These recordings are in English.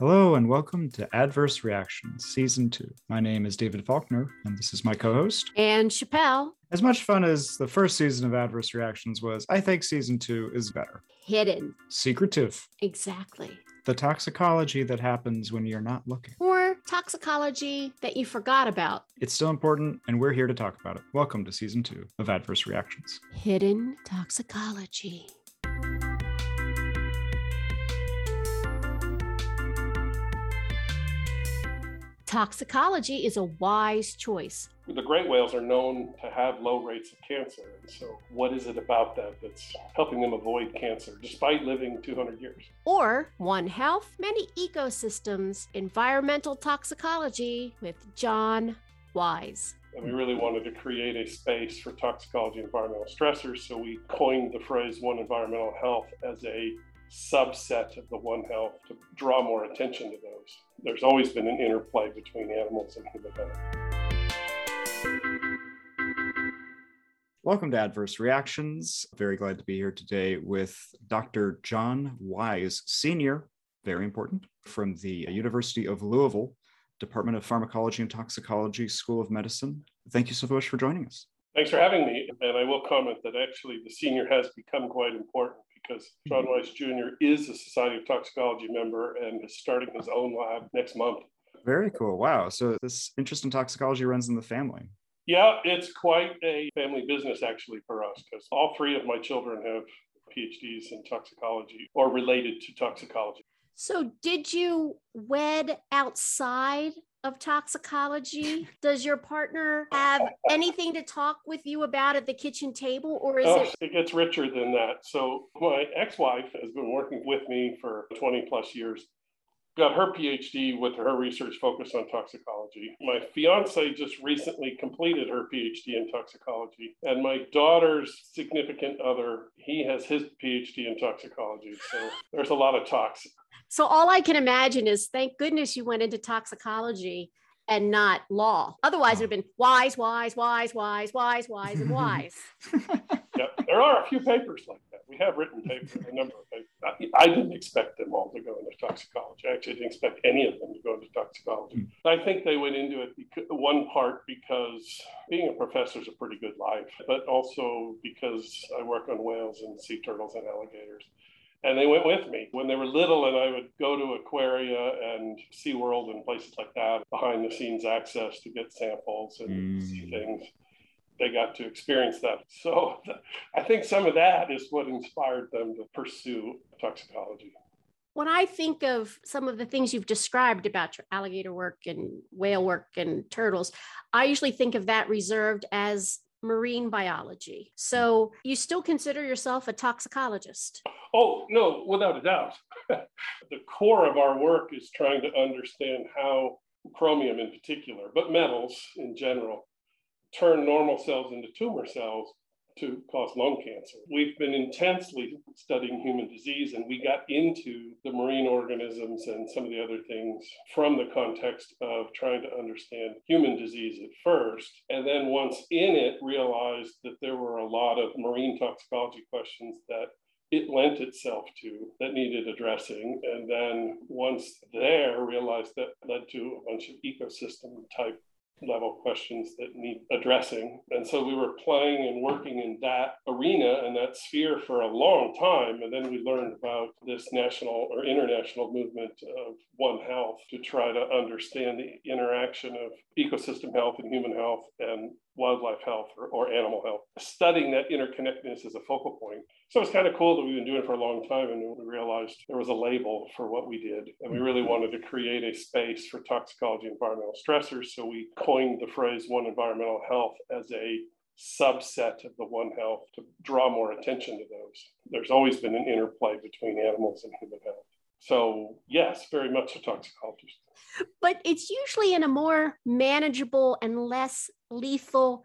Hello and welcome to Adverse Reactions, Season 2. My name is David Faulkner, and this is my co-host, Anne Chappelle. As much fun as the first season of Adverse Reactions was, I think Season 2 is better. Hidden. Secretive. Exactly. The toxicology that happens when you're not looking. Or toxicology that you forgot about. It's still important, and we're here to talk about it. Welcome to Season 2 of Adverse Reactions. Hidden toxicology. Toxicology is a wise choice. The great whales are known to have low rates of cancer. And so what is it about that that's helping them avoid cancer despite living 200 years? Or One Health, Many Ecosystems, Environmental Toxicology with John Wise. And we really wanted to create a space for toxicology and environmental stressors. So we coined the phrase One Environmental Health as a subset of the One Health to draw more attention to those. There's always been an interplay between animals and human health. Welcome to Adverse Reactions. Very glad to be here today with Dr. John Wise Sr., very important, from the University of Louisville, Department of Pharmacology and Toxicology, School of Medicine. Thank you so much for joining us. Thanks for having me. And I will comment that actually the senior has become quite important, because John Weiss Jr. is a Society of Toxicology member and is starting his own lab next month. Very cool. Wow. So this interest in toxicology runs in the family. Yeah, it's quite a family business actually for us, because all three of my children have PhDs in toxicology or related to toxicology. So did you wed outside of toxicology? Does your partner have anything to talk with you about at the kitchen table, or is it gets richer than that. So my ex-wife has been working with me for 20 plus years, got her PhD with her research focus on toxicology. My fiance just recently completed her PhD in toxicology, and my daughter's significant other, he has his PhD in toxicology. So there's a lot of talks. So all I can imagine is, thank goodness you went into toxicology and not law. Otherwise, it would have been wise. Yeah, there are a few papers like that. We have written papers, a number of papers. I didn't expect them all to go into toxicology. I actually didn't expect any of them to go into toxicology. I think they went into it because being a professor is a pretty good life, but also because I work on whales and sea turtles and alligators. And they went with me when they were little, and I would go to Aquaria and SeaWorld and places like that, behind the scenes access to get samples and see things. They got to experience that. So I think some of that is what inspired them to pursue toxicology. When I think of some of the things you've described about your alligator work and whale work and turtles, I usually think of that reserved as marine biology. So you still consider yourself a toxicologist? Oh, no, without a doubt. The core of our work is trying to understand how chromium in particular, but metals in general, turn normal cells into tumor cells to cause lung cancer. We've been intensely studying human disease, and we got into the marine organisms and some of the other things from the context of trying to understand human disease at first, and then once in it, realized that there were a lot of marine toxicology questions that it lent itself to that needed addressing. And then once there, realized that led to a bunch of ecosystem type level questions that need addressing. And so we were playing and working in that arena and that sphere for a long time. And then we learned about this national or international movement of One Health to try to understand the interaction of ecosystem health and human health and wildlife health or animal health, studying that interconnectedness as a focal point. So it's kind of cool that we've been doing it for a long time, and we realized there was a label for what we did, and we really wanted to create a space for toxicology and environmental stressors. So we coined the phrase One Environmental Health as a subset of the One Health to draw more attention to those. There's always been an interplay between animals and human health. So yes, very much a toxicologist. But it's usually in a more manageable and less lethal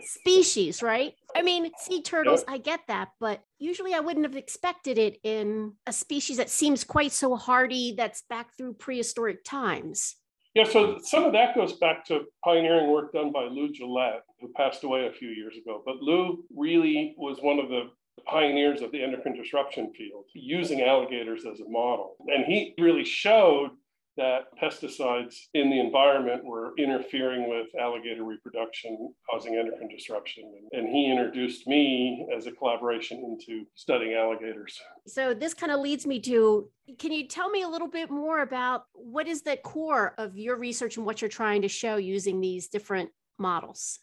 species, right? I mean, sea turtles, yep. I get that, but usually I wouldn't have expected it in a species that seems quite so hardy that's back through prehistoric times. Yeah, so some of that goes back to pioneering work done by Lou Gillette, who passed away a few years ago. But Lou really was one of the the pioneers of the endocrine disruption field, using alligators as a model. And he really showed that pesticides in the environment were interfering with alligator reproduction, causing endocrine disruption. And he introduced me as a collaboration into studying alligators. So this kind of leads me to, can you tell me a little bit more about what is the core of your research and what you're trying to show using these different models?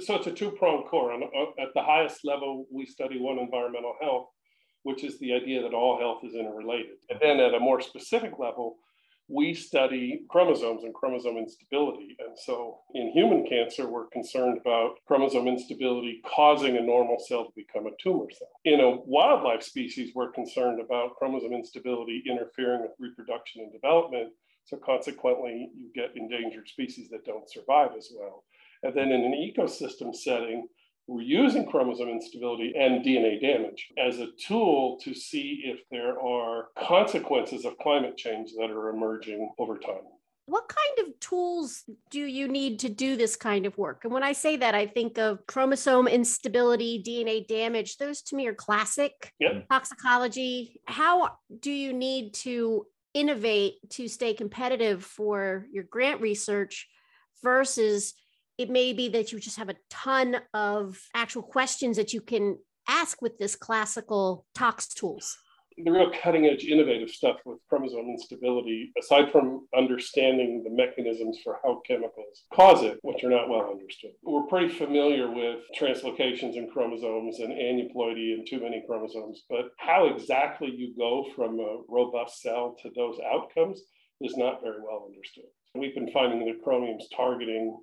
So it's a two-pronged core. And at the highest level, we study One Environmental Health, which is the idea that all health is interrelated. And then at a more specific level, we study chromosomes and chromosome instability. And so in human cancer, we're concerned about chromosome instability causing a normal cell to become a tumor cell. In a wildlife species, we're concerned about chromosome instability interfering with reproduction and development. So consequently, you get endangered species that don't survive as well. And then in an ecosystem setting, we're using chromosome instability and DNA damage as a tool to see if there are consequences of climate change that are emerging over time. What kind of tools do you need to do this kind of work? And when I say that, I think of chromosome instability, DNA damage. Those to me are classic toxicology. How do you need to innovate to stay competitive for your grant research versus it may be that you just have a ton of actual questions that you can ask with this classical tox tools? The real cutting edge innovative stuff with chromosome instability, aside from understanding the mechanisms for how chemicals cause it, which are not well understood. We're pretty familiar with translocations in chromosomes and aneuploidy and too many chromosomes, but how exactly you go from a robust cell to those outcomes is not very well understood. We've been finding that chromium's targeting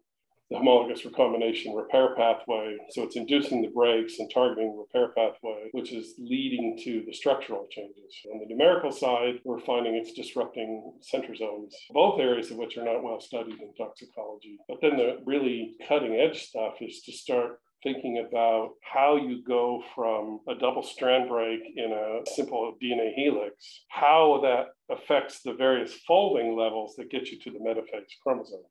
the homologous recombination repair pathway. So it's inducing the breaks and targeting the repair pathway, which is leading to the structural changes. On the numerical side, we're finding it's disrupting centrosomes, both areas of which are not well studied in toxicology. But then the really cutting edge stuff is to start thinking about how you go from a double strand break in a simple DNA helix, how that affects the various folding levels that get you to the metaphase chromosome.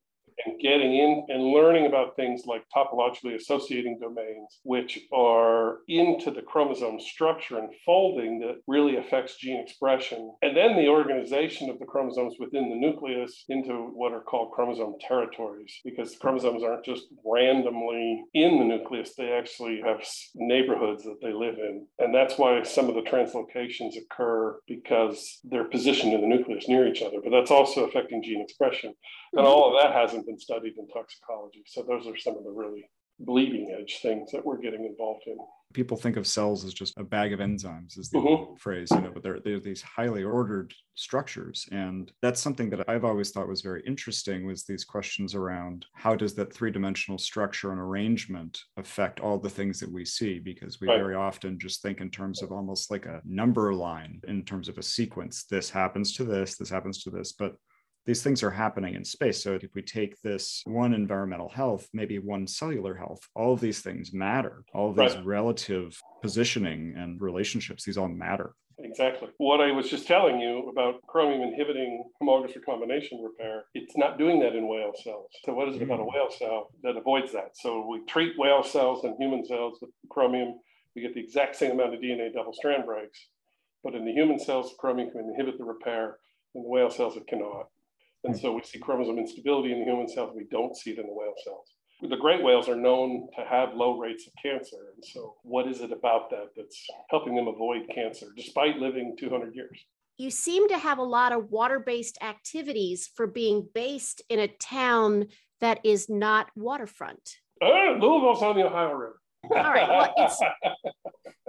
And getting in and learning about things like topologically associating domains, which are into the chromosome structure and folding that really affects gene expression. And then the organization of the chromosomes within the nucleus into what are called chromosome territories, because chromosomes aren't just randomly in the nucleus, they actually have neighborhoods that they live in. And that's why some of the translocations occur, because they're positioned in the nucleus near each other, but that's also affecting gene expression. And all of that hasn't been studied in toxicology. So those are some of the really bleeding edge things that we're getting involved in. People think of cells as just a bag of enzymes is the phrase, you know, but they're these highly ordered structures. And that's something that I've always thought was very interesting, was these questions around how does that three-dimensional structure and arrangement affect all the things that we see? Because we very often just think in terms of almost like a number line, in terms of a sequence. This happens to this happens to this, but these things are happening in space. So if we take this one environmental health, maybe one cellular health, all of these things matter. All of these relative positioning and relationships, these all matter. Exactly. What I was just telling you about chromium inhibiting homologous recombination repair, it's not doing that in whale cells. So what is it about a whale cell that avoids that? So we treat whale cells and human cells with chromium. We get the exact same amount of DNA double strand breaks. But in the human cells, chromium can inhibit the repair. In the whale cells, it cannot. And so we see chromosome instability in the human cells. We don't see it in the whale cells. The great whales are known to have low rates of cancer. And so what is it about that that's helping them avoid cancer despite living 200 years? You seem to have a lot of water-based activities for being based in a town that is not waterfront. Louisville's on the Ohio River. All right. Well,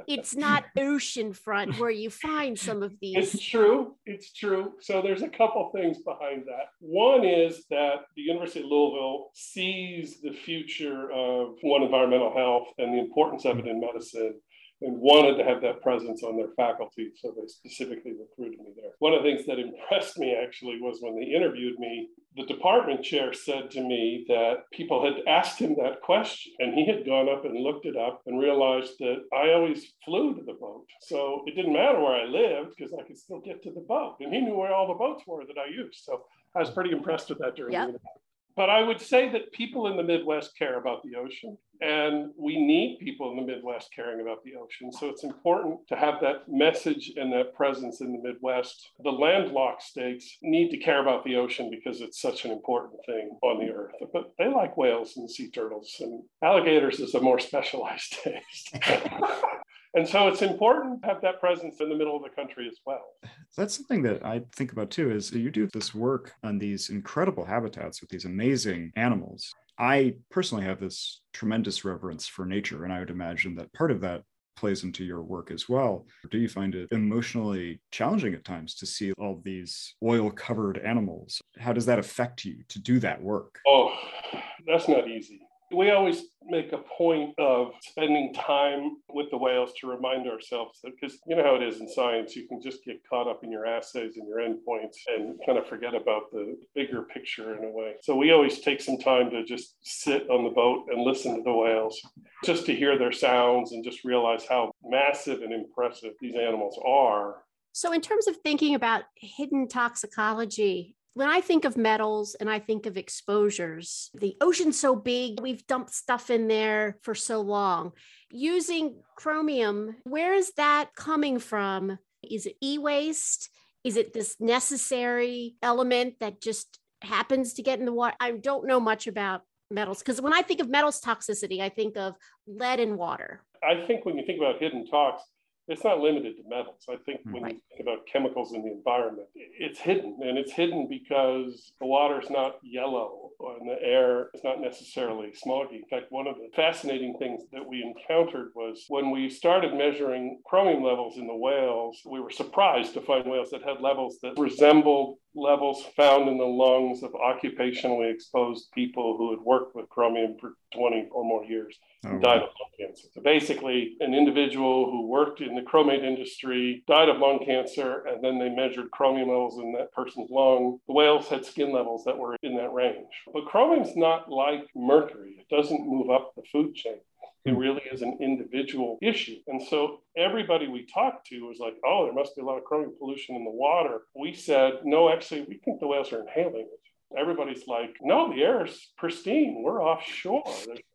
it's not oceanfront where you find some of these. It's true. It's true. So there's a couple things behind that. One is that the University of Louisville sees the future of One Environmental Health and the importance of it in medicine, and wanted to have that presence on their faculty. So they specifically recruited me there. One of the things that impressed me actually was when they interviewed me, the department chair said to me that people had asked him that question and he had gone up and looked it up and realized that I always flew to the boat. So it didn't matter where I lived because I could still get to the boat. And he knew where all the boats were that I used. So I was pretty impressed with that during the interview. But I would say that people in the Midwest care about the ocean, and we need people in the Midwest caring about the ocean. So it's important to have that message and that presence in the Midwest. The landlocked states need to care about the ocean because it's such an important thing on the earth. But they like whales and sea turtles, and alligators is a more specialized taste. And so it's important to have that presence in the middle of the country as well. That's something that I think about too, is you do this work on these incredible habitats with these amazing animals. I personally have this tremendous reverence for nature, and I would imagine that part of that plays into your work as well. Do you find it emotionally challenging at times to see all these oil-covered animals? How does that affect you to do that work? Oh, that's not easy. We always make a point of spending time with the whales to remind ourselves that, because you know how it is in science, you can just get caught up in your assays and your endpoints and kind of forget about the bigger picture in a way. So we always take some time to just sit on the boat and listen to the whales, just to hear their sounds and just realize how massive and impressive these animals are. So in terms of thinking about hidden toxicology, when I think of metals and I think of exposures, the ocean's so big, we've dumped stuff in there for so long. Using chromium, where is that coming from? Is it e-waste? Is it this necessary element that just happens to get in the water? I don't know much about metals, because when I think of metals toxicity, I think of lead in water. I think when you think about hidden tox, it's not limited to metals. I think when you think about chemicals in the environment, it's hidden. And it's hidden because the water is not yellow and the air is not necessarily smoggy. In fact, one of the fascinating things that we encountered was when we started measuring chromium levels in the whales, we were surprised to find whales that had levels that resembled levels found in the lungs of occupationally exposed people who had worked with chromium for 20 or more years and died of lung cancer. So basically, an individual who worked in the chromate industry died of lung cancer, and then they measured chromium levels in that person's lung. The whales had skin levels that were in that range. But chromium's not like mercury. It doesn't move up the food chain. It really is an individual issue. And so everybody we talked to was like, oh, there must be a lot of chromium pollution in the water. We said, no, actually, we think the whales are inhaling it. Everybody's like, no, the air is pristine. We're offshore.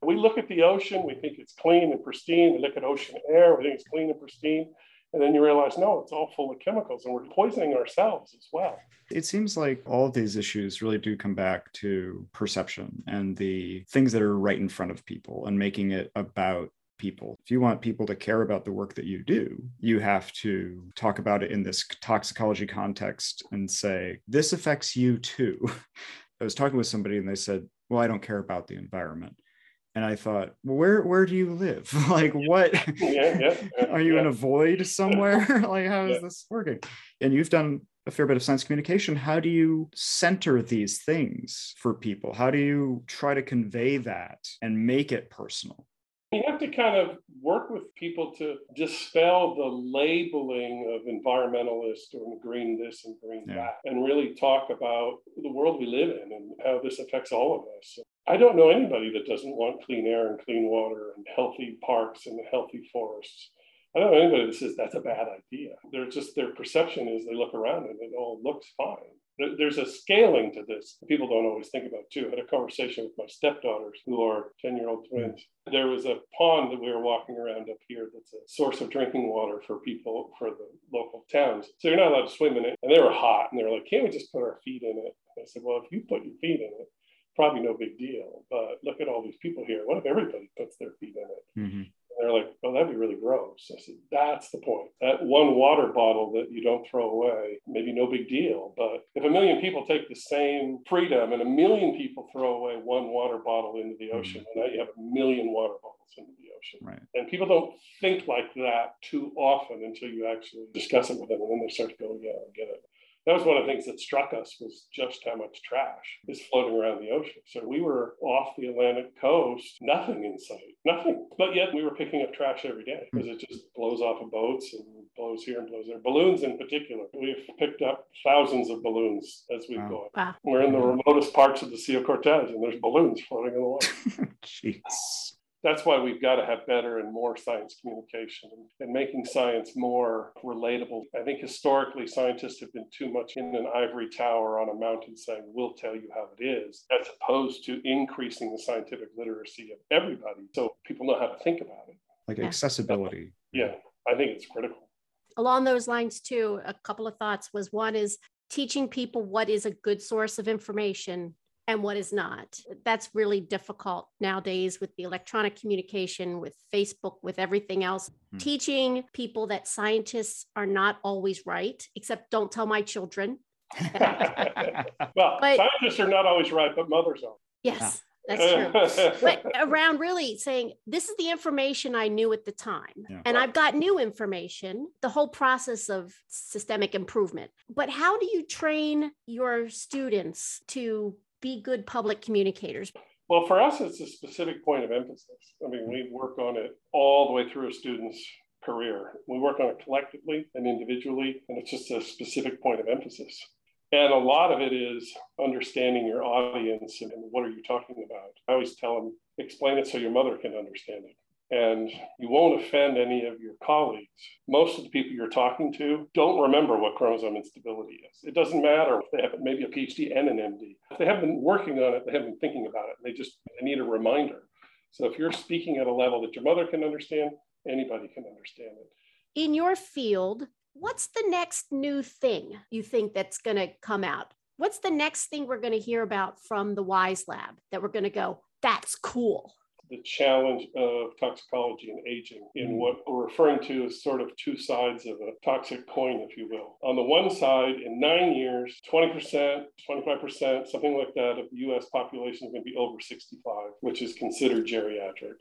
We look at the ocean. We think it's clean and pristine. We look at ocean air. We think it's clean and pristine. And then you realize, no, it's all full of chemicals and we're poisoning ourselves as well. It seems like all of these issues really do come back to perception and the things that are right in front of people and making it about people. If you want people to care about the work that you do, you have to talk about it in this toxicology context and say, this affects you too. I was talking with somebody and they said, well, I don't care about the environment. And I thought, well, where do you live? Like, what? Are you in a void somewhere? Like, how is this working? And you've done a fair bit of science communication. How do you center these things for people? How do you try to convey that and make it personal? You have to kind of work with people to dispel the labeling of environmentalist or green this and green that, and really talk about the world we live in and how this affects all of us. I don't know anybody that doesn't want clean air and clean water and healthy parks and healthy forests. I don't know anybody that says that's a bad idea. They're just, their perception is they look around and it all looks fine. There's a scaling to this people don't always think about, too. I had a conversation with my stepdaughters, who are 10-year-old twins. There was a pond that we were walking around up here that's a source of drinking water for people, for the local towns. So you're not allowed to swim in it. And they were hot, and they were like, can't we just put our feet in it? And I said, well, if you put your feet in it, probably no big deal. But look at all these people here. What if everybody puts their feet in it? Mm-hmm. They're like, oh, that'd be really gross. I said, that's the point. That one water bottle that you don't throw away, maybe no big deal. But if 1 million people take the same freedom and 1 million people throw away one water bottle into the ocean, well, now you have 1 million water bottles into the ocean. Right. And people don't think like that too often until you actually discuss it with them. And then they start to go, yeah, I get it. That was one of the things that struck us was just how much trash is floating around the ocean. So we were off the Atlantic coast, nothing in sight, nothing. But yet we were picking up trash every day because it just blows off of boats and blows here and blows there. Balloons in particular. We've picked up thousands of balloons as we've gone. Wow. We're in the remotest parts of the Sea of Cortez and there's balloons floating in the water. Jeez. that's why we've got to have better and more science communication and making science more relatable. I think historically, scientists have been too much in an ivory tower on a mountain saying, we'll tell you how it is, as opposed to increasing the scientific literacy of everybody so people know how to think about it. Like accessibility. Yeah, I think it's critical. Along those lines, too, a couple of thoughts was one is teaching people what is a good source of information and what is not. That's really difficult nowadays with the electronic communication, with Facebook, with everything else. Teaching people that scientists are not always right, except don't tell my children. Well, scientists are not always right, but mothers are. Yes, that's true. But around really saying, this is the information I knew at the time, and I've got new information, the whole process of systemic improvement. But how do you train your students to be good public communicators? Well, for us, it's a specific point of emphasis. I mean, we work on it all the way through a student's career. We work on it collectively and individually, and it's just a specific point of emphasis. And a lot of it is understanding your audience and what are you talking about. I always tell them, explain it so your mother can understand it. And you won't offend any of your colleagues. Most of the people you're talking to don't remember what chromosome instability is. It doesn't matter if they have maybe a PhD and an MD. If they haven't been working on it, they haven't been thinking about it. They need a reminder. So if you're speaking at a level that your mother can understand, anybody can understand it. In your field, what's the next new thing you think that's going to come out? What's the next thing we're going to hear about from the Wise Lab that we're going to go, that's cool? The challenge of toxicology and aging in what we're referring to as sort of two sides of a toxic coin, if you will. On the one side, in 9 years, 20%, 25%, something like that of the U.S. population is going to be over 65, which is considered geriatric.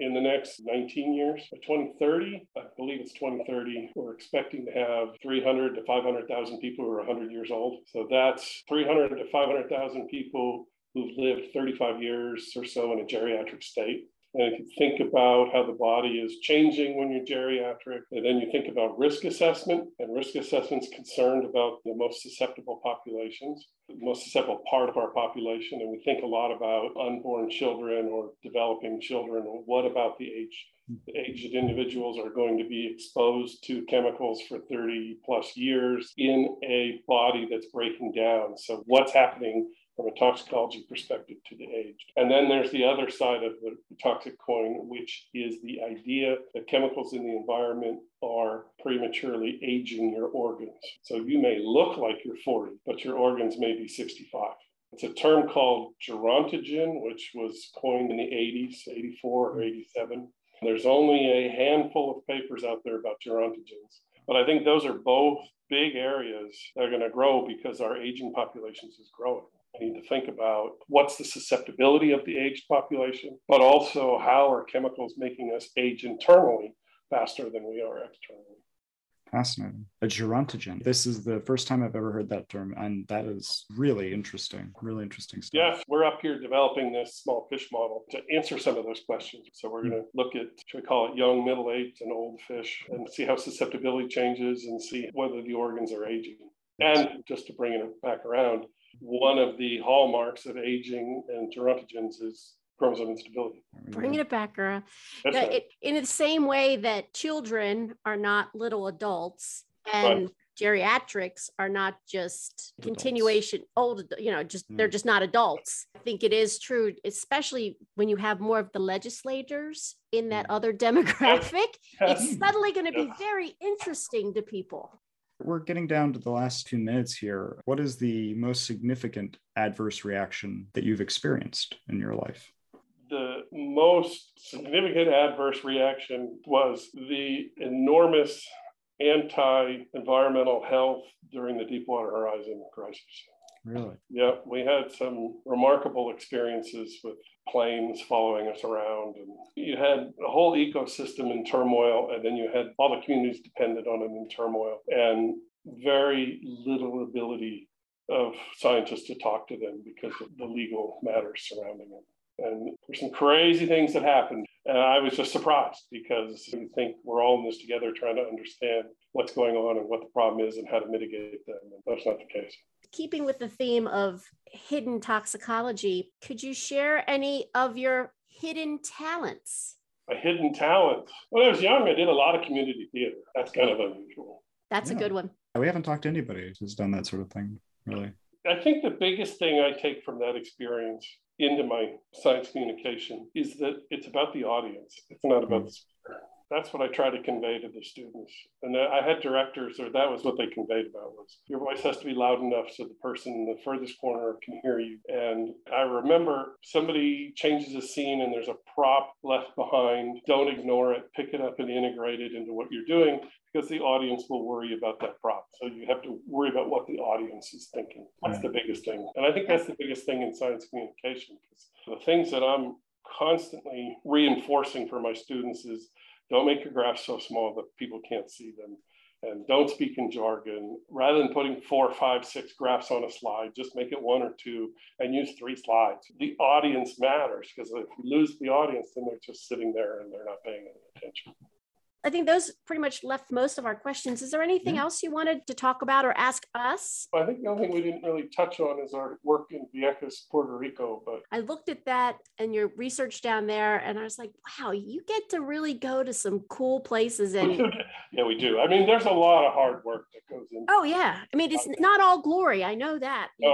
In the next 19 years, by 2030, I believe it's 2030, we're expecting to have 300 to 500,000 people who are 100 years old. So that's 300 to 500,000 people who've lived 35 years or so in a geriatric state. And if you think about how the body is changing when you're geriatric, and then you think about risk assessment, and risk assessment's concerned about the most susceptible populations, the most susceptible part of our population. And we think a lot about unborn children or developing children. What about the age? The aged individuals are going to be exposed to chemicals for 30 plus years in a body that's breaking down. So what's happening from a toxicology perspective to the aged? And then there's the other side of the toxic coin, which is the idea that chemicals in the environment are prematurely aging your organs. So you may look like you're 40, but your organs may be 65. It's a term called gerontogen, which was coined in the 80s, 84 or 87. There's only a handful of papers out there about gerontogens. But I think those are both big areas that are going to grow because our aging populations is growing. I need to think about what's the susceptibility of the aged population, but also how are chemicals making us age internally faster than we are externally. Fascinating. A gerontogen. This is the first time I've ever heard that term, and that is really interesting stuff. Yes, we're up here developing this small fish model to answer some of those questions. So we're going to look at, should we call it young, middle-aged, and old fish, and see how susceptibility changes and see whether the organs are aging. And just to bring it back around, one of the hallmarks of aging and gerontogens is chromosome instability. Bringing it back, Gura. In the same way that children are not little adults and geriatrics are not just continuation, old, they're just not adults. I think it is true, especially when you have more of the legislators in that other demographic, it's suddenly going to be very interesting to people. We're getting down to the last 2 minutes here. What is the most significant adverse reaction that you've experienced in your life? The most significant adverse reaction was the enormous anti-environmental health during the Deepwater Horizon crisis. Really? Yeah, we had some remarkable experiences with planes following us around. And you had a whole ecosystem in turmoil, and then you had all the communities dependent on it in turmoil, and very little ability of scientists to talk to them because of the legal matters surrounding it. And there's some crazy things that happened. And I was just surprised because you think we're all in this together trying to understand what's going on and what the problem is and how to mitigate them. And that's not the case. Keeping with the theme of hidden toxicology, could you share any of your hidden talents? A hidden talent. When I was young, I did a lot of community theater. That's kind of unusual. That's a good one. We haven't talked to anybody who's done that sort of thing, really. I think the biggest thing I take from that experience into my science communication is that it's about the audience. It's not about the speaker. That's what I try to convey to the students. And I had directors, or that was what they conveyed about was, your voice has to be loud enough so the person in the furthest corner can hear you. And I remember somebody changes a scene and there's a prop left behind. Don't ignore it. Pick it up and integrate it into what you're doing, because the audience will worry about that prop. So you have to worry about what the audience is thinking. That's the biggest thing. And I think that's the biggest thing in science communication, because the things that I'm constantly reinforcing for my students is, don't make your graphs so small that people can't see them, and don't speak in jargon. Rather than putting 4, 5, 6 graphs on a slide, just make it 1 or 2 and use 3 slides. The audience matters, because if you lose the audience, then they're just sitting there and they're not paying any attention. I think those pretty much left most of our questions. Is there anything else you wanted to talk about or ask us? I think the only thing we didn't really touch on is our work in Vieques, Puerto Rico. But I looked at that and your research down there, and I was like, wow, you get to really go to some cool places. And yeah, we do. I mean, there's a lot of hard work that goes in. Oh, yeah. I mean, it's not all glory. I know that. No.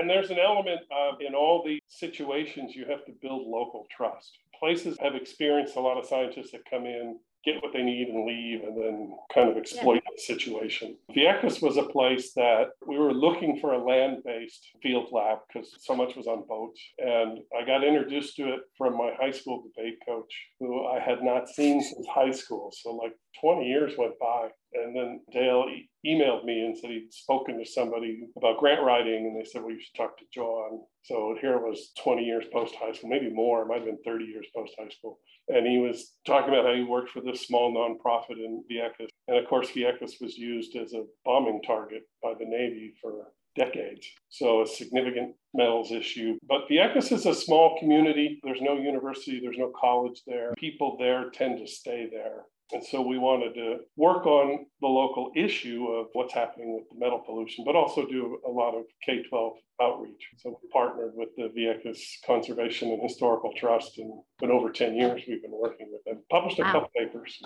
And there's an element of, in all the situations, you have to build local trust. Places have experienced a lot of scientists that come in, get what they need and leave, and then kind of exploit the situation. Vieques was a place that we were looking for a land-based field lab because so much was on boats. And I got introduced to it from my high school debate coach, who I had not seen since high school. So like 20 years went by. And then Dale emailed me and said he'd spoken to somebody about grant writing, and they said, well, you should talk to John. So here it was 20 years post-high school, maybe more. It might have been 30 years post-high school. And he was talking about how he worked for this small nonprofit in Vieques. And of course, Vieques was used as a bombing target by the Navy for decades. So a significant metals issue. But Vieques is a small community. There's no university. There's no college there. People there tend to stay there. And so we wanted to work on the local issue of what's happening with the metal pollution, but also do a lot of K-12 outreach. So we partnered with the Vieques Conservation and Historical Trust, and for over 10 years we've been working with them. Published a couple papers.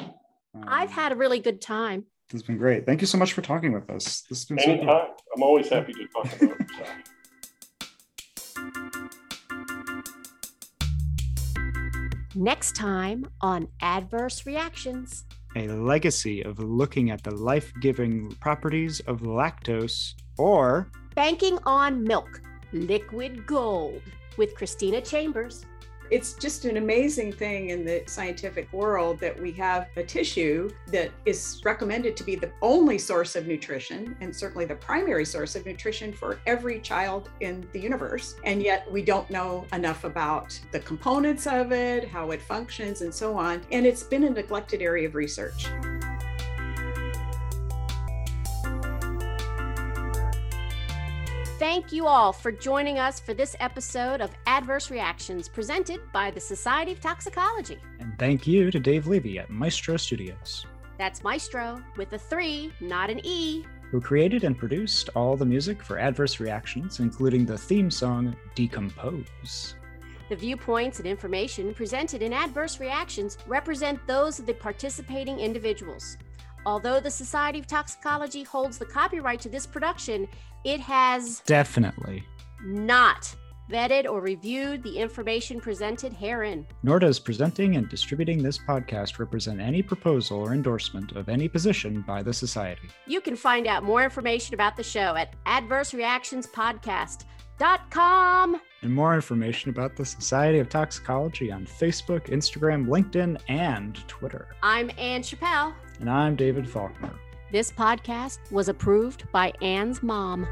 I've had a really good time. It's been great. Thank you so much for talking with us. This has been anytime. So cool. I'm always happy to talk about it. Next time on Adverse Reactions. A legacy of looking at the life-giving properties of lactose, or banking on milk, liquid gold, with Christina Chambers. It's just an amazing thing in the scientific world that we have a tissue that is recommended to be the only source of nutrition, and certainly the primary source of nutrition for every child in the universe. And yet we don't know enough about the components of it, how it functions, and so on. And it's been a neglected area of research. Thank you all for joining us for this episode of Adverse Reactions, presented by the Society of Toxicology. And thank you to Dave Levy at Maestro Studios. That's Maestro with a 3, not an E. Who created and produced all the music for Adverse Reactions, including the theme song, Decompose. The viewpoints and information presented in Adverse Reactions represent those of the participating individuals. Although the Society of Toxicology holds the copyright to this production, it has definitely not vetted or reviewed the information presented herein. Nor does presenting and distributing this podcast represent any proposal or endorsement of any position by the Society. You can find out more information about the show at adversereactionspodcast.com. And more information about the Society of Toxicology on Facebook, Instagram, LinkedIn, and Twitter. I'm Anne Chappelle. And I'm David Faulkner. This podcast was approved by Anne's mom.